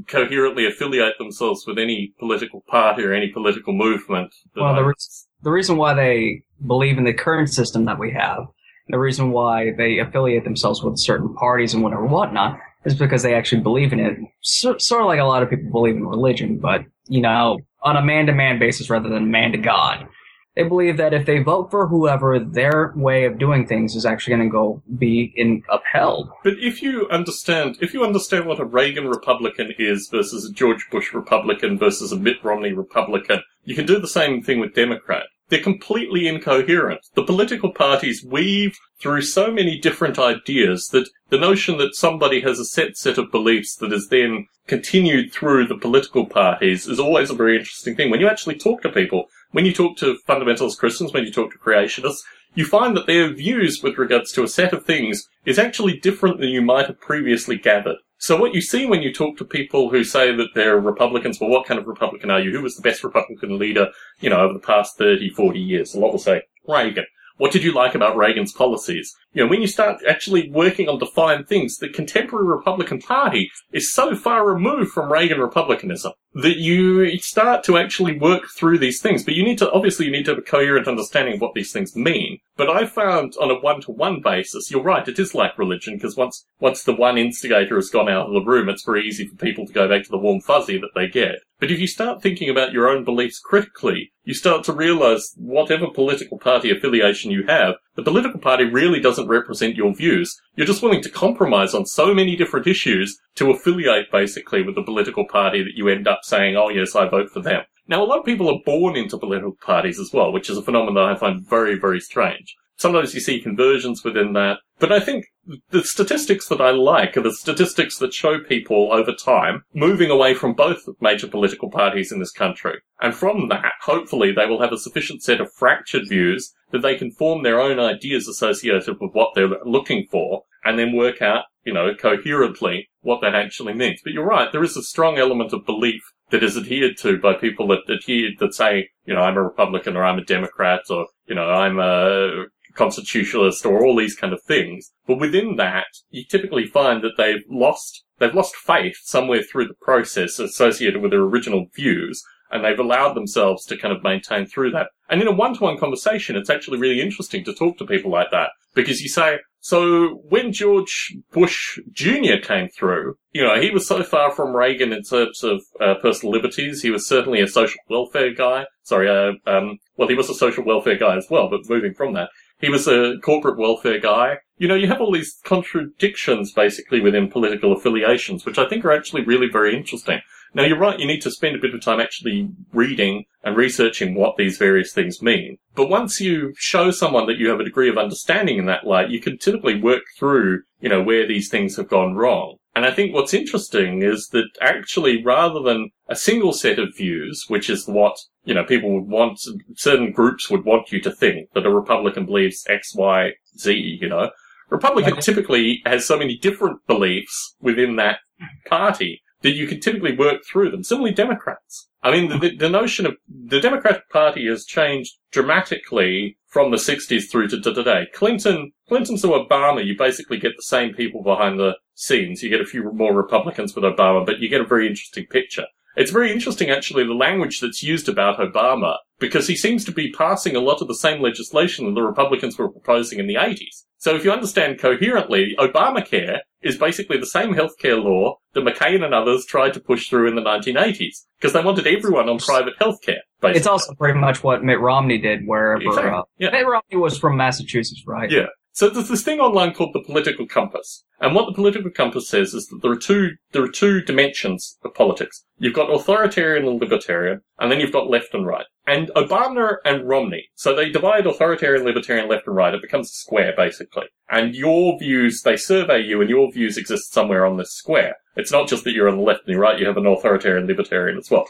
coherently affiliate themselves with any political party or any political movement. Well, the, re- the reason why they believe in the current system that we have, the reason why they affiliate themselves with certain parties and whatever whatnot, is because they actually believe in it. So, sort of like a lot of people believe in religion, but, you know, on a man-to-man basis rather than man-to-God. They believe that if they vote for whoever, their way of doing things is actually going to go be in, upheld. But if you understand, if you understand what a Reagan Republican is versus a George Bush Republican versus a Mitt Romney Republican, you can do the same thing with Democrats. They're completely incoherent. The political parties weave through so many different ideas that the notion that somebody has a set set of beliefs that is then continued through the political parties is always a very interesting thing. When you actually talk to people, when you talk to fundamentalist Christians, when you talk to creationists, you find that their views with regards to a set of things is actually different than you might have previously gathered. So what you see when you talk to people who say that they're Republicans, well, what kind of Republican are you? Who was the best Republican leader, you know, over the past thirty, forty years? A lot will say, Reagan. What did you like about Reagan's policies? You know, when you start actually working on defined things, the contemporary Republican Party is so far removed from Reagan Republicanism that you start to actually work through these things. But you need to, obviously, you need to have a coherent understanding of what these things mean. But I found on a one-to-one basis, you're right, it is like religion, because once, once the one instigator has gone out of the room, it's very easy for people to go back to the warm fuzzy that they get. But if you start thinking about your own beliefs critically, you start to realize whatever political party affiliation you have, the political party really doesn't represent your views. You're just willing to compromise on so many different issues to affiliate basically with the political party that you end up saying, oh yes, I vote for them. Now, a lot of people are born into political parties as well, which is a phenomenon I find very, very strange. Sometimes you see conversions within that. But I think the statistics that I like are the statistics that show people over time moving away from both major political parties in this country. And from that, hopefully, they will have a sufficient set of fractured views that they can form their own ideas associated with what they're looking for and then work out, you know, coherently what that actually means. But you're right, there is a strong element of belief that is adhered to by people that adhere, that say, you know, I'm a Republican or I'm a Democrat or, you know, I'm a constitutionalist or all these kind of things. But within that, you typically find that they've lost, they've lost faith somewhere through the process associated with their original views, and they've allowed themselves to kind of maintain through that. And in a one-to-one conversation, it's actually really interesting to talk to people like that, because you say, so when George Bush Junior came through, you know, he was so far from Reagan in terms of uh, personal liberties. He was certainly a social welfare guy. Sorry, uh, um, well, he was a social welfare guy as well, but moving from that, he was a corporate welfare guy. You know, you have all these contradictions basically within political affiliations, which I think are actually really very interesting. Now, you're right, you need to spend a bit of time actually reading and researching what these various things mean. But once you show someone that you have a degree of understanding in that light, you can typically work through, you know, where these things have gone wrong. And I think what's interesting is that actually, rather than a single set of views, which is what, you know, people would want, certain groups would want you to think, that a Republican believes X, Y, Z, you know, Republican typically has so many different beliefs within that party that you can typically work through them. Similarly, Democrats. I mean, the, the, the notion of the Democratic Party has changed dramatically from the sixties through to today. Clinton, Clinton to Obama, you basically get the same people behind the scenes. You get a few more Republicans with Obama, but you get a very interesting picture. It's very interesting, actually, the language that's used about Obama, because he seems to be passing a lot of the same legislation that the Republicans were proposing in the eighties. So if you understand coherently, Obamacare is basically the same healthcare law that McCain and others tried to push through in the nineteen eighties, because they wanted everyone on private healthcare, basically. It's also pretty much what Mitt Romney did wherever... Exactly. Uh, yeah. Mitt Romney was from Massachusetts, right? Yeah. So there's this thing online called the political compass. And what the political compass says is that there are two, there are two dimensions of politics. You've got authoritarian and libertarian, and then you've got left and right. And Obama and Romney, so they divide authoritarian, libertarian, left and right. It becomes a square, basically. And your views, they survey you, and your views exist somewhere on this square. It's not just that you're on the left and the right, you have an authoritarian, libertarian as well.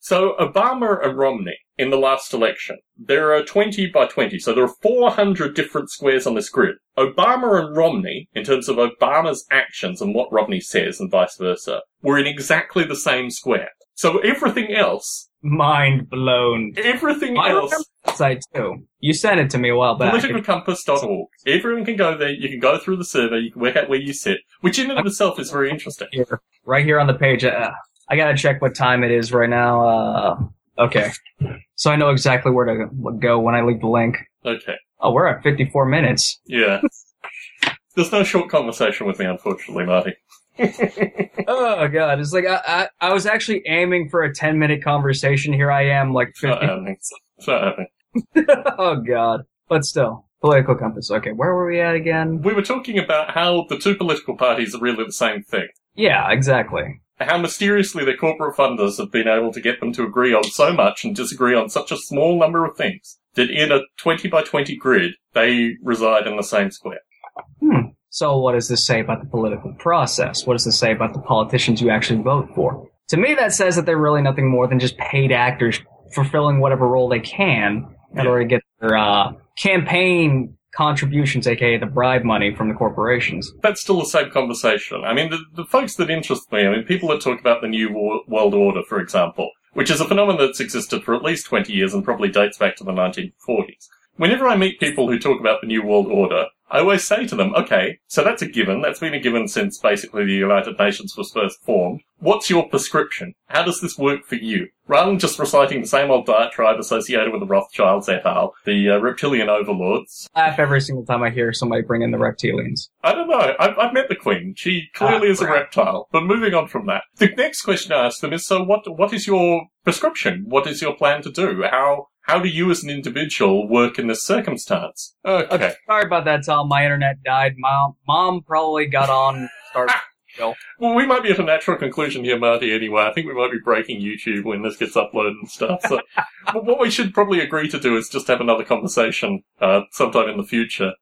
So Obama and Romney, in the last election, there are twenty by twenty, so there are four hundred different squares on this grid. Obama and Romney, in terms of Obama's actions and what Romney says and vice versa, were in exactly the same square. So everything else... Mind blown. Everything I else... Site too. You sent it to me a while back. political compass dot org. Everyone can go there. You can go through the survey. You can work out where you sit, which in and of itself is very interesting. Here. Right here on the page... Uh, I gotta check what time it is right now. Uh, okay. So I know exactly where to go when I leave the link. Okay. Oh, we're at fifty-four minutes. Yeah. There's no short conversation with me, unfortunately, Marty. Oh, God. It's like, I, I I was actually aiming for a ten-minute conversation. Here I am, like, fifty Not happening. It's not happening. Oh, God. But still. Political compass. Okay, where were we at again? We were talking about how the two political parties are really the same thing. Yeah, exactly. How mysteriously their corporate funders have been able to get them to agree on so much and disagree on such a small number of things that in a twenty by twenty grid, they reside in the same square. Hmm. So what does this say about the political process? What does this say about the politicians you actually vote for? To me, that says that they're really nothing more than just paid actors fulfilling whatever role they can in yeah. order to get their uh, campaign contributions, aka the bribe money from the corporations. That's still the same conversation. I mean, the, the folks that interest me, I mean, people that talk about the New War, World Order, for example, which is a phenomenon that's existed for at least twenty years and probably dates back to the nineteen forties. Whenever I meet people who talk about the New World Order, I always say to them, okay, so that's a given. That's been a given since basically the United Nations was first formed. What's your prescription? How does this work for you? Rather than just reciting the same old diatribe associated with the Rothschilds et al., the uh, reptilian overlords. I laugh every single time I hear somebody bring in the reptilians. I don't know. I've, I've met the Queen. She clearly ah, is a reptile. But moving on from that, the next question I ask them is, so what? what is your prescription? What is your plan to do? How... How do you as an individual work in this circumstance? Okay. okay sorry about that, Tom. My internet died. Mom, Mom probably got on. Started. Well, we might be at a natural conclusion here, Marty, anyway. I think we might be breaking YouTube when this gets uploaded and stuff. So, but what we should probably agree to do is just have another conversation uh, sometime in the future